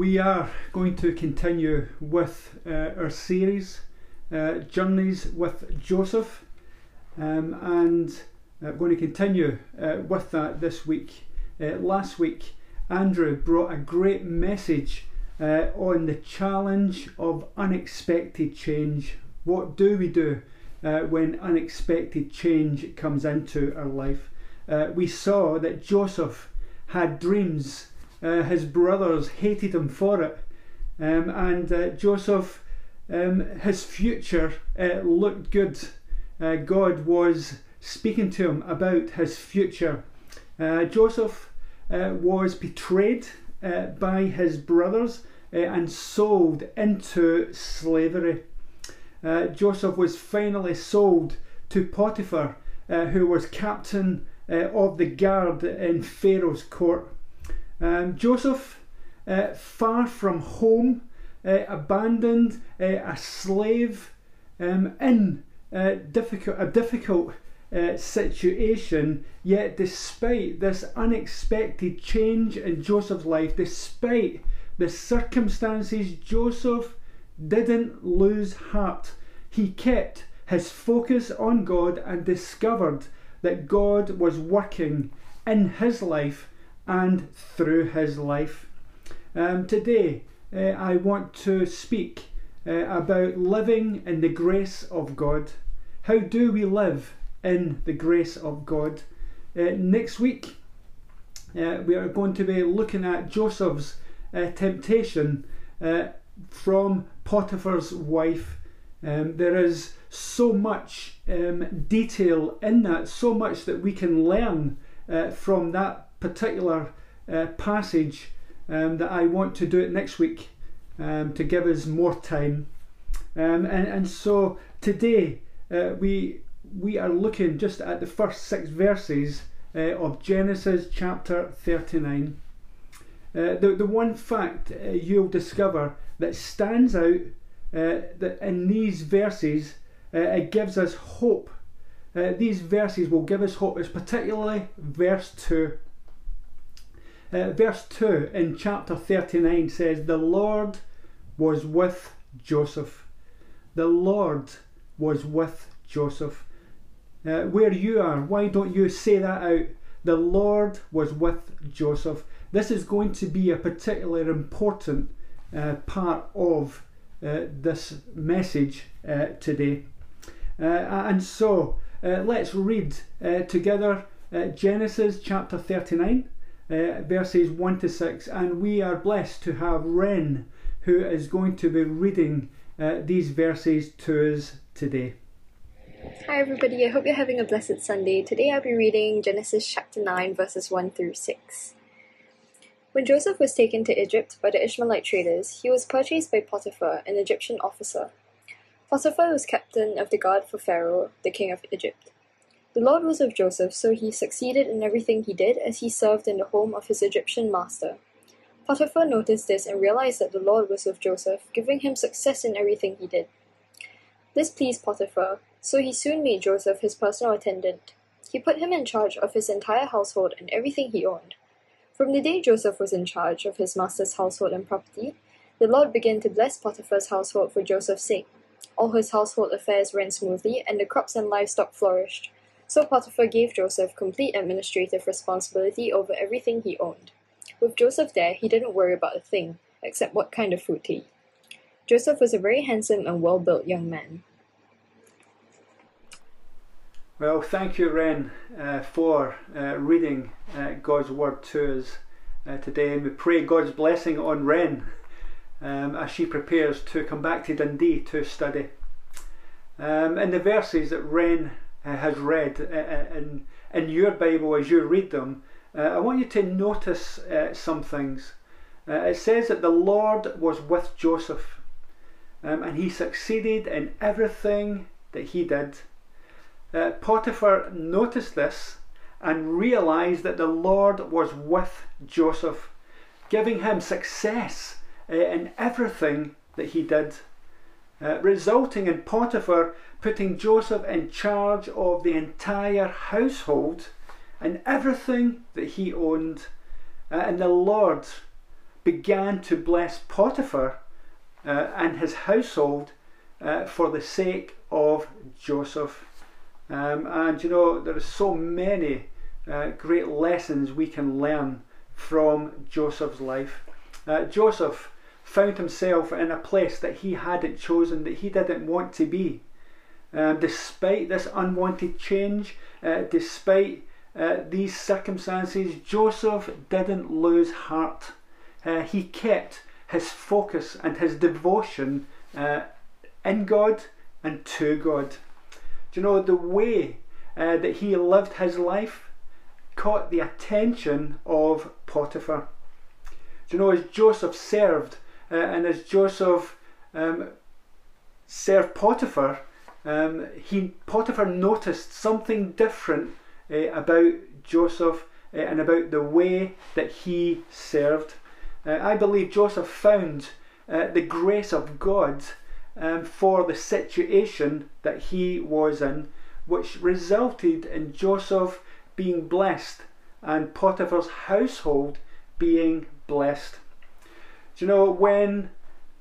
We are going to continue with our series, Journeys with Joseph, and I'm going to continue with that this week. Last week, Andrew brought a great message on the challenge of unexpected change. What do we do when unexpected change comes into our life? We saw that Joseph had dreams. His brothers hated him for it, and Joseph, his future looked good. God was speaking to him about his future. Joseph was betrayed by his brothers and sold into slavery. Joseph was finally sold to Potiphar, who was captain of the guard in Pharaoh's court. Joseph, far from home, abandoned, a slave, in a difficult situation, yet despite this unexpected change in Joseph's life, despite the circumstances, Joseph didn't lose heart. He kept his focus on God and discovered that God was working in his life and through his life. Today I want to speak about living in the grace of God. How do we live in the grace of God? Next week we are going to be looking at Joseph's temptation from Potiphar's wife. There is so much detail in that, so much that we can learn from that particular passage, that I want to do it next week to give us more time. And so today we are looking just at the first 6 verses of Genesis chapter 39. The one fact you'll discover that stands out that in these verses, it gives us hope. These verses will give us hope. It's particularly verse 2. Verse 2 in chapter 39 says, "The Lord was with Joseph." The Lord was with Joseph. Where you are, why don't you say that out? The Lord was with Joseph. This is going to be a particularly important part of this message today. And so let's read together Genesis chapter 39. Verses 1 to 6, and we are blessed to have Ren, who is going to be reading these verses to us today. Hi everybody, I hope you're having a blessed Sunday. Today I'll be reading Genesis chapter 9 verses 1 through 6. When Joseph was taken to Egypt by the Ishmaelite traders, he was purchased by Potiphar, an Egyptian officer. Potiphar was captain of the guard for Pharaoh, the king of Egypt. The Lord was with Joseph, so he succeeded in everything he did as he served in the home of his Egyptian master. Potiphar noticed this and realized that the Lord was with Joseph, giving him success in everything he did. This pleased Potiphar, so he soon made Joseph his personal attendant. He put him in charge of his entire household and everything he owned. From the day Joseph was in charge of his master's household and property, the Lord began to bless Potiphar's household for Joseph's sake. All his household affairs ran smoothly, and the crops and livestock flourished. So Potiphar gave Joseph complete administrative responsibility over everything he owned. With Joseph there, he didn't worry about a thing, except what kind of food to eat. Joseph was a very handsome and well-built young man. Well, thank you, Ren, for reading God's word to us today. And we pray God's blessing on Ren as she prepares to come back to Dundee to study. And the verses that Ren has read in your Bible, as you read them, I want you to notice some things. It says that the Lord was with Joseph, and he succeeded in everything that he did. Potiphar noticed this and realized that the Lord was with Joseph, giving him success in everything that he did, resulting in Potiphar putting Joseph in charge of the entire household and everything that he owned. And the Lord began to bless Potiphar and his household for the sake of Joseph. And you know, there are so many great lessons we can learn from Joseph's life. Joseph found himself in a place that he hadn't chosen, that he didn't want to be. Despite this unwanted change, despite these circumstances, Joseph didn't lose heart. He kept his focus and his devotion in God and to God. Do you know, the way that he lived his life caught the attention of Potiphar. Do you know, as Joseph served and as Joseph served Potiphar, Potiphar noticed something different about Joseph and about the way that he served. I believe Joseph found the grace of God for the situation that he was in, which resulted in Joseph being blessed and Potiphar's household being blessed. Do you know,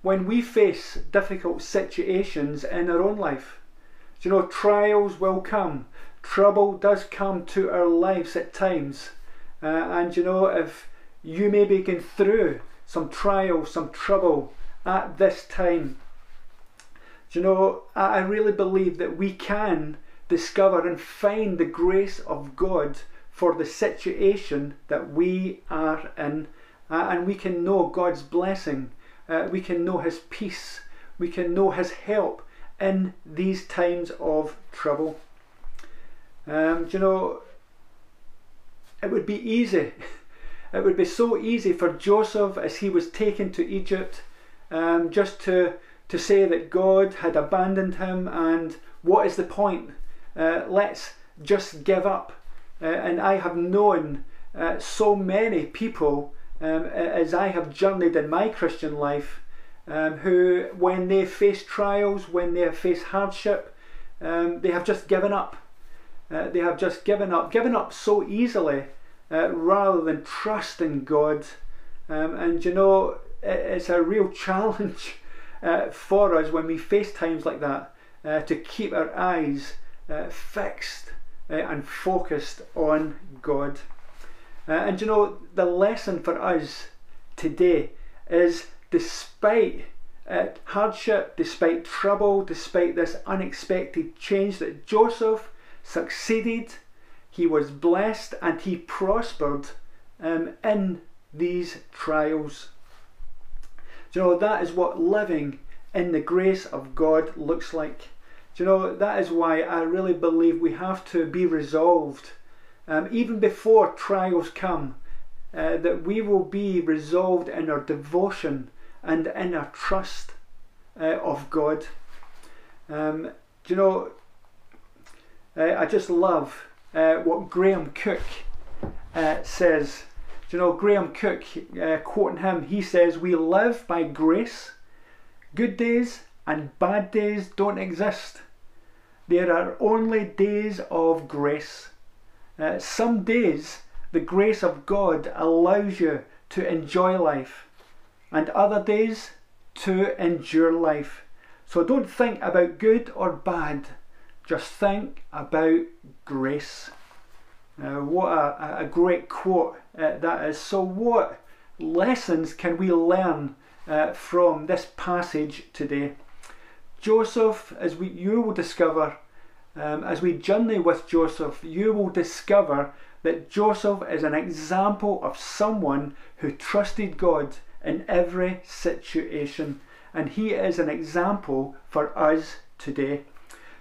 when we face difficult situations in our own life, do you know, trials will come, trouble does come to our lives at times, and you know, if you may be going through some trial, some trouble at this time, do you know, I really believe that we can discover and find the grace of God for the situation that we are in, and we can know God's blessing, we can know his peace, we can know his help in these times of trouble. Do you know, it would be easy, it would be so easy for Joseph as he was taken to Egypt just to say that God had abandoned him and what is the point, let's just give up. And I have known so many people as I have journeyed in my Christian life who, when they face trials, when they face hardship, they have just given up. They have just given up so easily rather than trusting God. And you know, it's a real challenge for us when we face times like that to keep our eyes fixed and focused on God. And you know, the lesson for us today is, despite hardship, despite trouble, despite this unexpected change, that Joseph succeeded, he was blessed, and he prospered in these trials. Do you know, that is what living in the grace of God looks like. Do you know, that is why I really believe we have to be resolved, even before trials come, that we will be resolved in our devotion and in our trust of God. Do you know, I just love what Graham Cook says. Do you know, Graham Cook, quoting him, he says, "We live by grace. Good days and bad days don't exist. There are only days of grace. Some days the grace of God allows you to enjoy life, and other days to endure life. So don't think about good or bad, just think about grace." What a great quote that is. So what lessons can we learn from this passage today? Joseph, as you will discover, as we journey with Joseph, you will discover that Joseph is an example of someone who trusted God in every situation, and he is an example for us today.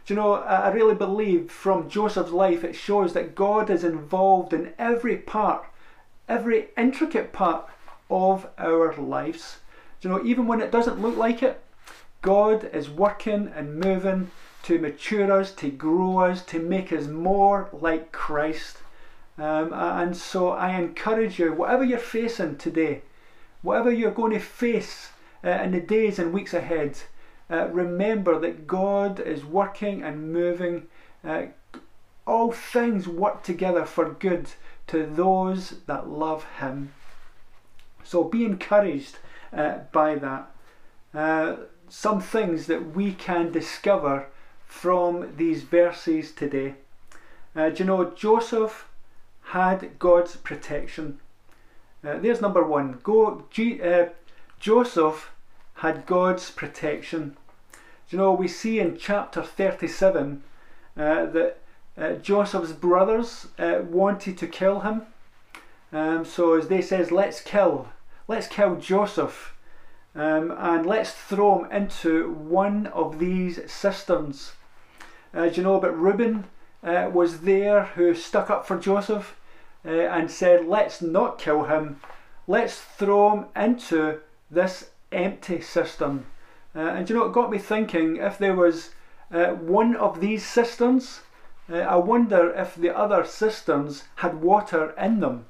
Do you know, I really believe from Joseph's life it shows that God is involved in every part, every intricate part of our lives. Do you know, even when it doesn't look like it, God is working and moving to mature us, to grow us, to make us more like Christ. And so I encourage you, whatever you're facing today, whatever you're going to face in the days and weeks ahead, remember that God is working and moving. All things work together for good to those that love him. So be encouraged by that. Some things that we can discover from these verses today. Do you know, Joseph had God's protection. There's number one. Joseph had God's protection. Do you know, we see in chapter 37 that Joseph's brothers wanted to kill him. So as they says, let's kill Joseph, and let's throw him into one of these cisterns. Do you know, but Reuben was there, who stuck up for Joseph and said, let's not kill him, let's throw him into this empty cistern. And you know, it got me thinking, if there was one of these cisterns, I wonder if the other cisterns had water in them.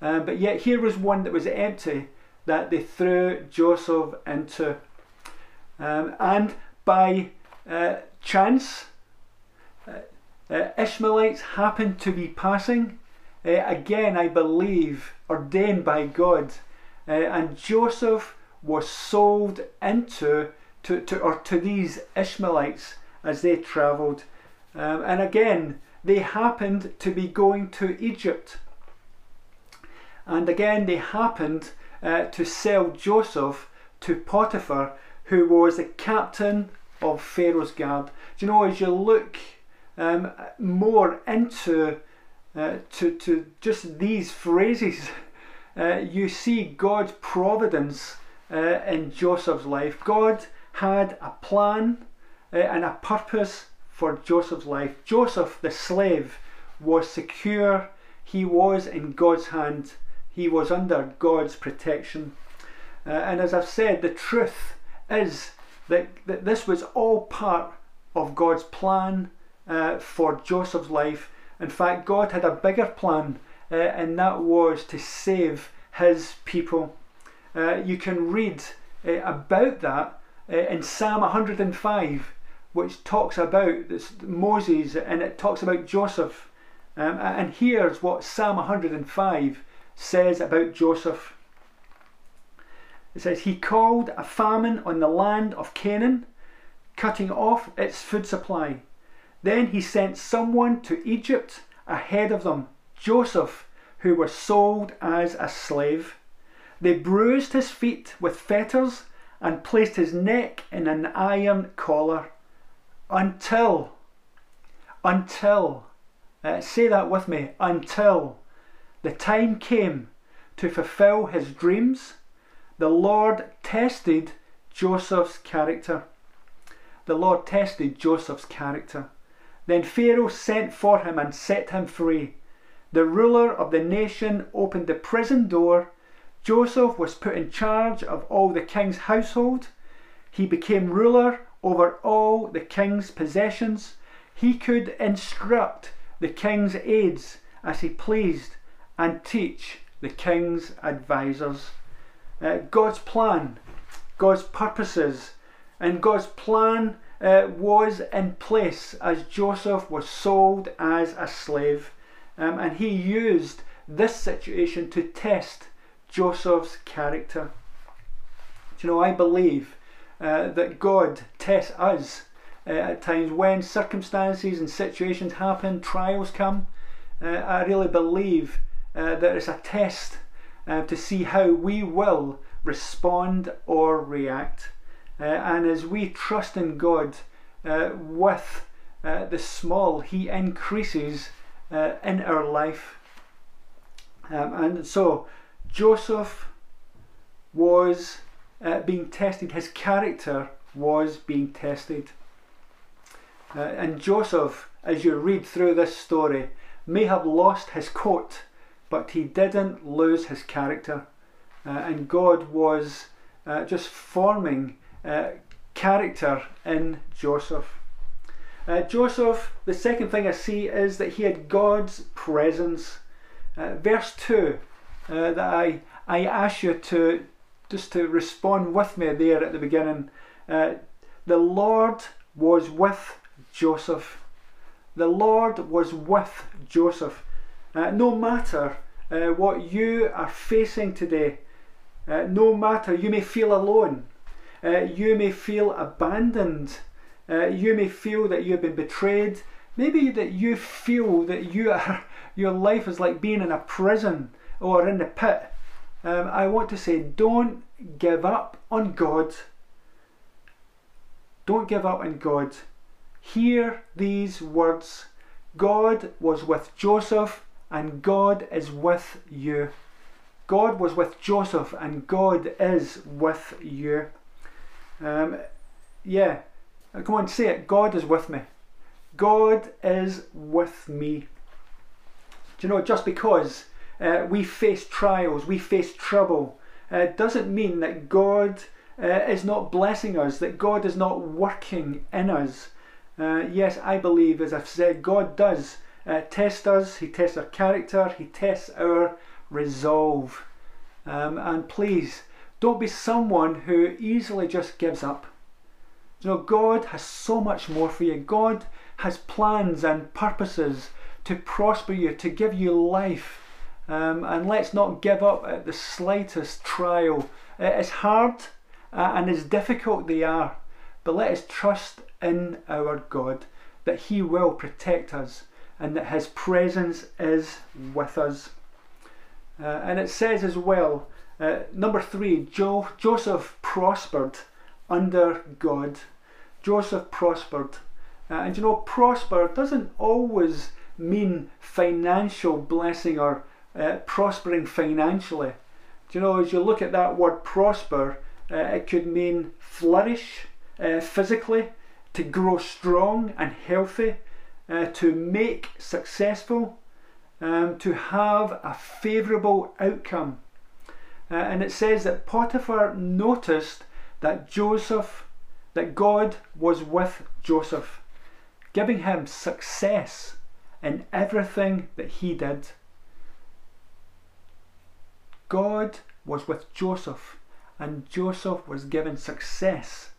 But yet here was one that was empty that they threw Joseph into. And by chance, Ishmaelites happened to be passing, again I believe ordained by God, and Joseph was sold into to these Ishmaelites as they travelled, and again they happened to be going to Egypt, and again they happened to sell Joseph to Potiphar, who was the captain of Pharaoh's guard. Do you know, as you look more into to just these phrases, you see God's providence in Joseph's life. God had a plan and a purpose for Joseph's life. Joseph the slave was secure, he was in God's hand, he was under God's protection. And as I've said, the truth is that this was all part of God's plan for Joseph's life. In fact, God had a bigger plan, and that was to save his people. You can read about that in Psalm 105, which talks about this Moses, and it talks about Joseph. And here's what Psalm 105 says about Joseph. It says, he called a famine on the land of Canaan, cutting off its food supply. Then he sent someone to Egypt ahead of them, Joseph, who was sold as a slave. They bruised his feet with fetters and placed his neck in an iron collar. Until, say that with me, until the time came to fulfill his dreams, the Lord tested Joseph's character. The Lord tested Joseph's character. Then Pharaoh sent for him and set him free. The ruler of the nation opened the prison door. Joseph was put in charge of all the king's household. He became ruler over all the king's possessions. He could instruct the king's aides as he pleased and teach the king's advisors. God's plan, God's purposes, and God's plan was in place as Joseph was sold as a slave, and he used this situation to test Joseph's character. You know, I believe that God tests us at times when circumstances and situations happen, trials come. I really believe that it's a test to see how we will respond or react. And as we trust in God with the small, he increases in our life. And so Joseph was being tested, his character was being tested. And Joseph, as you read through this story, may have lost his coat, but he didn't lose his character. And God was just forming character in Joseph. Joseph, the second thing I see is that he had God's presence. Verse 2 that I asked you to just to respond with me there at the beginning. The Lord was with Joseph. The Lord was with Joseph. No matter what you are facing today, No matter, you may feel alone, you may feel abandoned, you may feel that you have been betrayed, maybe that you feel that you are, your life is like being in a prison or in the pit. I want to say, don't give up on God. Don't give up on God. Hear these words. God was with Joseph and God is with you. God was with Joseph and God is with you. Yeah, come on, say it. God is with me. God is with me. Do you know, just because we face trials, we face trouble, doesn't mean that God is not blessing us, that God is not working in us. Yes, I believe, as I've said, God does test us. He tests our character. He tests our resolve, and please don't be someone who easily just gives up. You know, God has so much more for you. God has plans and purposes to prosper you, to give you life, and let's not give up at the slightest trial. It's hard and as difficult they are, but let us trust in our God that He will protect us and that His presence is with us. And it says as well, number three, Joseph prospered under God. Joseph prospered. And you know, prosper doesn't always mean financial blessing or prospering financially. Do you know, as you look at that word prosper, it could mean flourish physically, to grow strong and healthy, to make successful, to have a favourable outcome. And it says that Potiphar noticed that God was with Joseph, giving him success in everything that he did. God was with Joseph, and Joseph was given success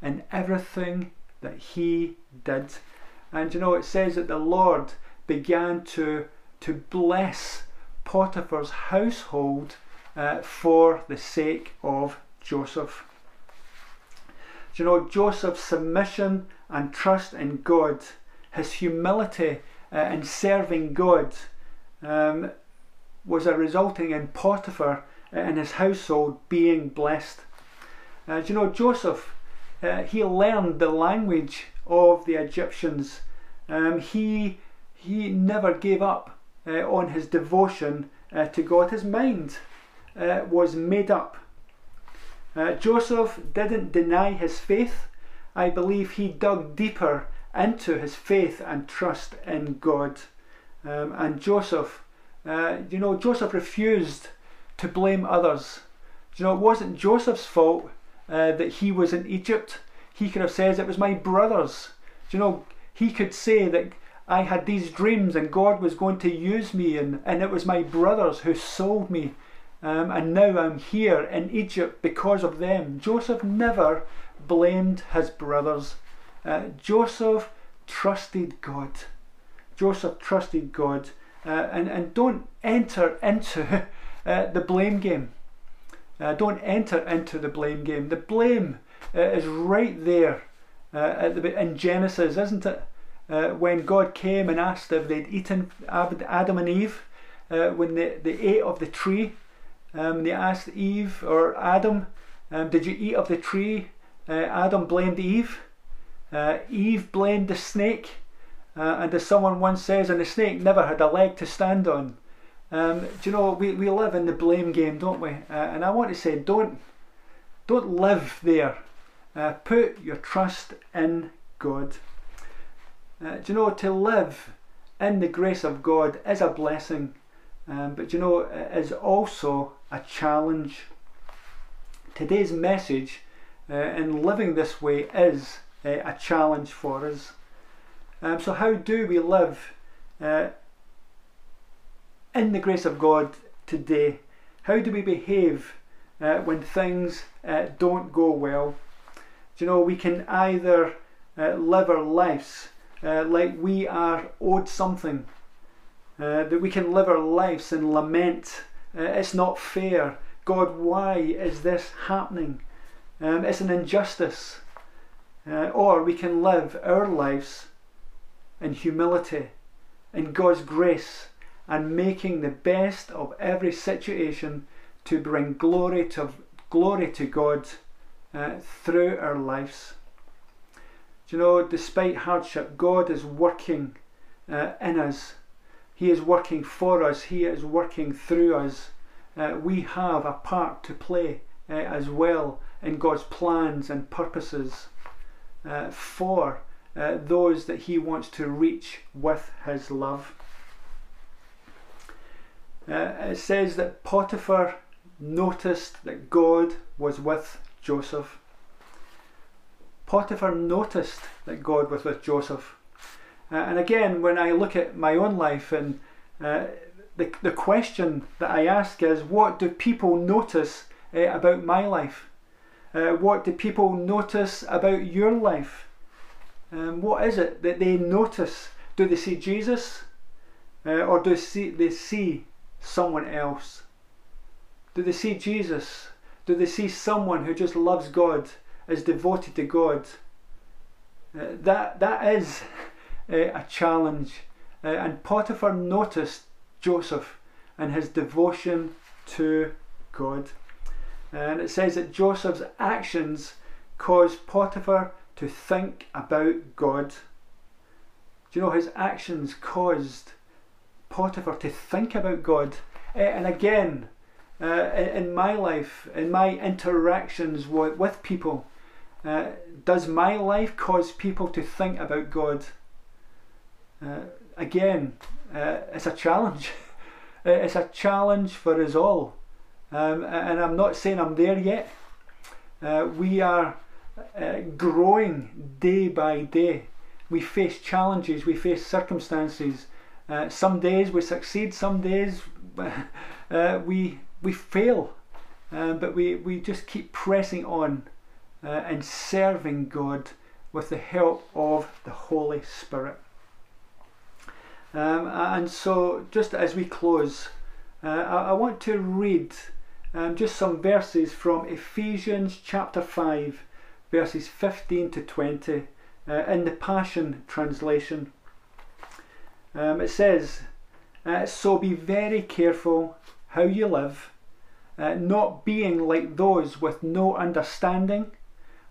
in everything that he did. And you know, it says that the Lord began to bless Potiphar's household for the sake of Joseph. Do you know, Joseph's submission and trust in God, his humility in serving God, was resulting in Potiphar and his household being blessed. Do you know, Joseph, he learned the language of the Egyptians. He never gave up on his devotion to God. His mind was made up. Joseph didn't deny his faith. I believe he dug deeper into his faith and trust in God. And Joseph, you know, Joseph refused to blame others. You know, it wasn't Joseph's fault that he was in Egypt. He could have said, it was my brothers. You know, he could say that I had these dreams and God was going to use me, and it was my brothers who sold me, and now I'm here in Egypt because of them. Joseph never blamed his brothers. Joseph trusted God. Joseph trusted God. And don't enter into the blame game. Don't enter into the blame game. The blame is right there in Genesis, isn't it? When God came and asked if they'd eaten, Adam and Eve, when they ate of the tree, they asked Eve or Adam, did you eat of the tree? Adam blamed Eve. Eve blamed the snake. And as someone once says, and the snake never had a leg to stand on. Do you know, we live in the blame game, don't we? And I want to say, don't live there. Put your trust in God. Do you know, to live in the grace of God is a blessing, but you know, it is also a challenge. Today's message in living this way is a challenge for us. So how do we live in the grace of God today? How do we behave when things don't go well? Do you know, we can either live our lives like we are owed something, that we can live our lives in lament, it's not fair, God, why is this happening? It's an injustice. Or we can live our lives in humility, in God's grace, and making the best of every situation to bring glory to God through our lives. Do you know, despite hardship, God is working in us. He is working for us. He is working through us. We have a part to play as well in God's plans and purposes for those that He wants to reach with His love. It says that Potiphar noticed that God was with Joseph. Potiphar noticed that God was with Joseph. And again, when I look at my own life, and the question that I ask is, what do people notice about my life? What do people notice about your life? What is it that they notice? Do they see Jesus? Or do they see someone else? Do they see Jesus? Do they see someone who just loves God, is devoted to God? That is a challenge. And Potiphar noticed Joseph and his devotion to God. And it says that Joseph's actions caused Potiphar to think about God. Do you know, his actions caused Potiphar to think about God? And again, in my life, in my interactions with people, does my life cause people to think about God? Again, it's a challenge. It's a challenge for us all. And I'm not saying I'm there yet. We are growing day by day. We face challenges, we face circumstances. Some days we succeed, some days we fail. But we just keep pressing on and serving God with the help of the Holy Spirit. And so, just as we close, I want to read just some verses from Ephesians chapter 5, verses 15 to 20 in the Passion Translation. It says, so be very careful how you live, not being like those with no understanding,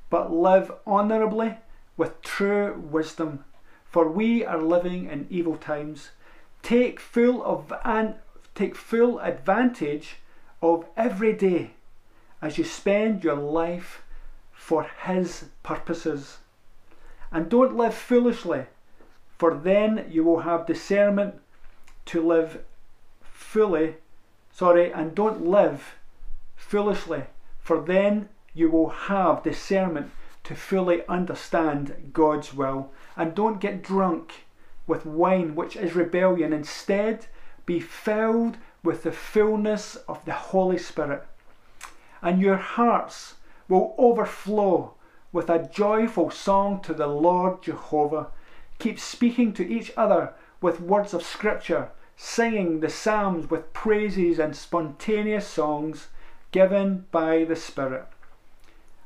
but live honourably with true wisdom, for we are living in evil times. Take full advantage of every day as you spend your life for His purposes. And don't live foolishly, for then you will have discernment to live fully. And don't live foolishly, for then you will have discernment to fully understand God's will. And don't get drunk with wine, which is rebellion. Instead, be filled with the fullness of the Holy Spirit, and your hearts will overflow with a joyful song to the Lord Jehovah. Keep speaking to each other with words of Scripture, singing the Psalms with praises and spontaneous songs given by the Spirit.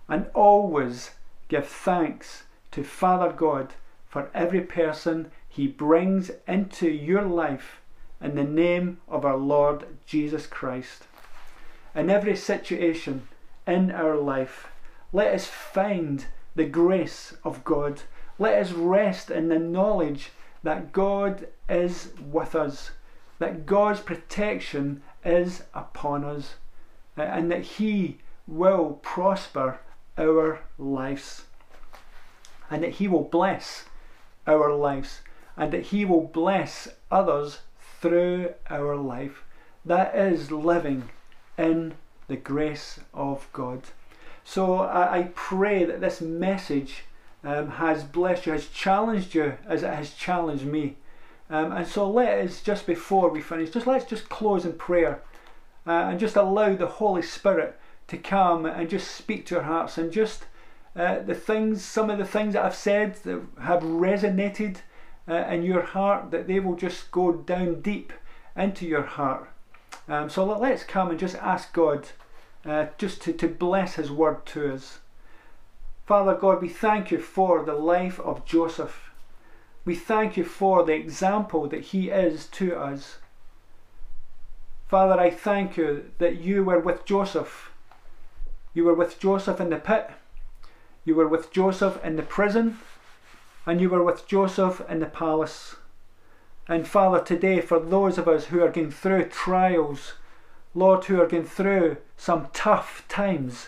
And always give thanks to Father God for every person He brings into your life, in the name of our Lord Jesus Christ. In every situation in our life, let us find the grace of God. Let us rest in the knowledge that God is with us, that God's protection is upon us, and that He will prosper our lives, and that He will bless our lives, and that He will bless others through our life. That is living in the grace of God. So I pray that this message has blessed you, has challenged you as it has challenged me. And so let us, just before we finish, let's close in prayer and just allow the Holy Spirit to come and just speak to our hearts, and just some of the things that I've said that have resonated in your heart, that they will just go down deep into your heart. So let's come and just ask God just to bless his word to us. Father God, we thank you for the life of Joseph. We thank you for the example that he is to us. Father, I thank you that you were with Joseph. You were with Joseph in the pit. You were with Joseph in the prison. And you were with Joseph in the palace. And Father, today for those of us who are going through trials, Lord, who are going through some tough times,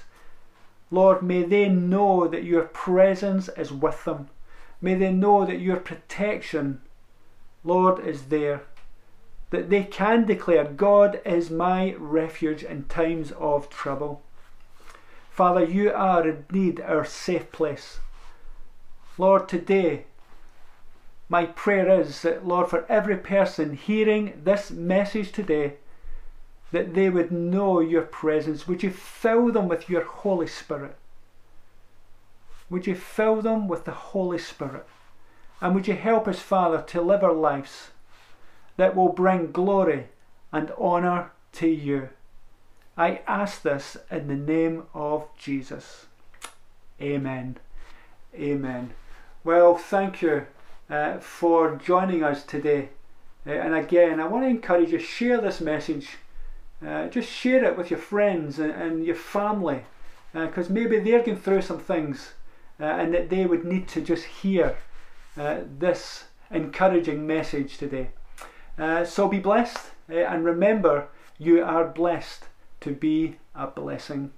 Lord, may they know that your presence is with them. May they know that your protection, Lord, is there. That they can declare, God is my refuge in times of trouble. Father, you are indeed our safe place. Lord, today, my prayer is that, Lord, for every person hearing this message today, that they would know your presence. Would you fill them with your Holy Spirit? Would you fill them with the Holy Spirit? And would you help us, Father, to live our lives that will bring glory and honor to you? I ask this in the name of Jesus. Amen. Amen. Well, thank you for joining us today. And again, I want to encourage you, share this message. Just share it with your friends and your family, because maybe they're going through some things and that they would need to just hear this encouraging message today. So be blessed, and remember, you are blessed to be a blessing.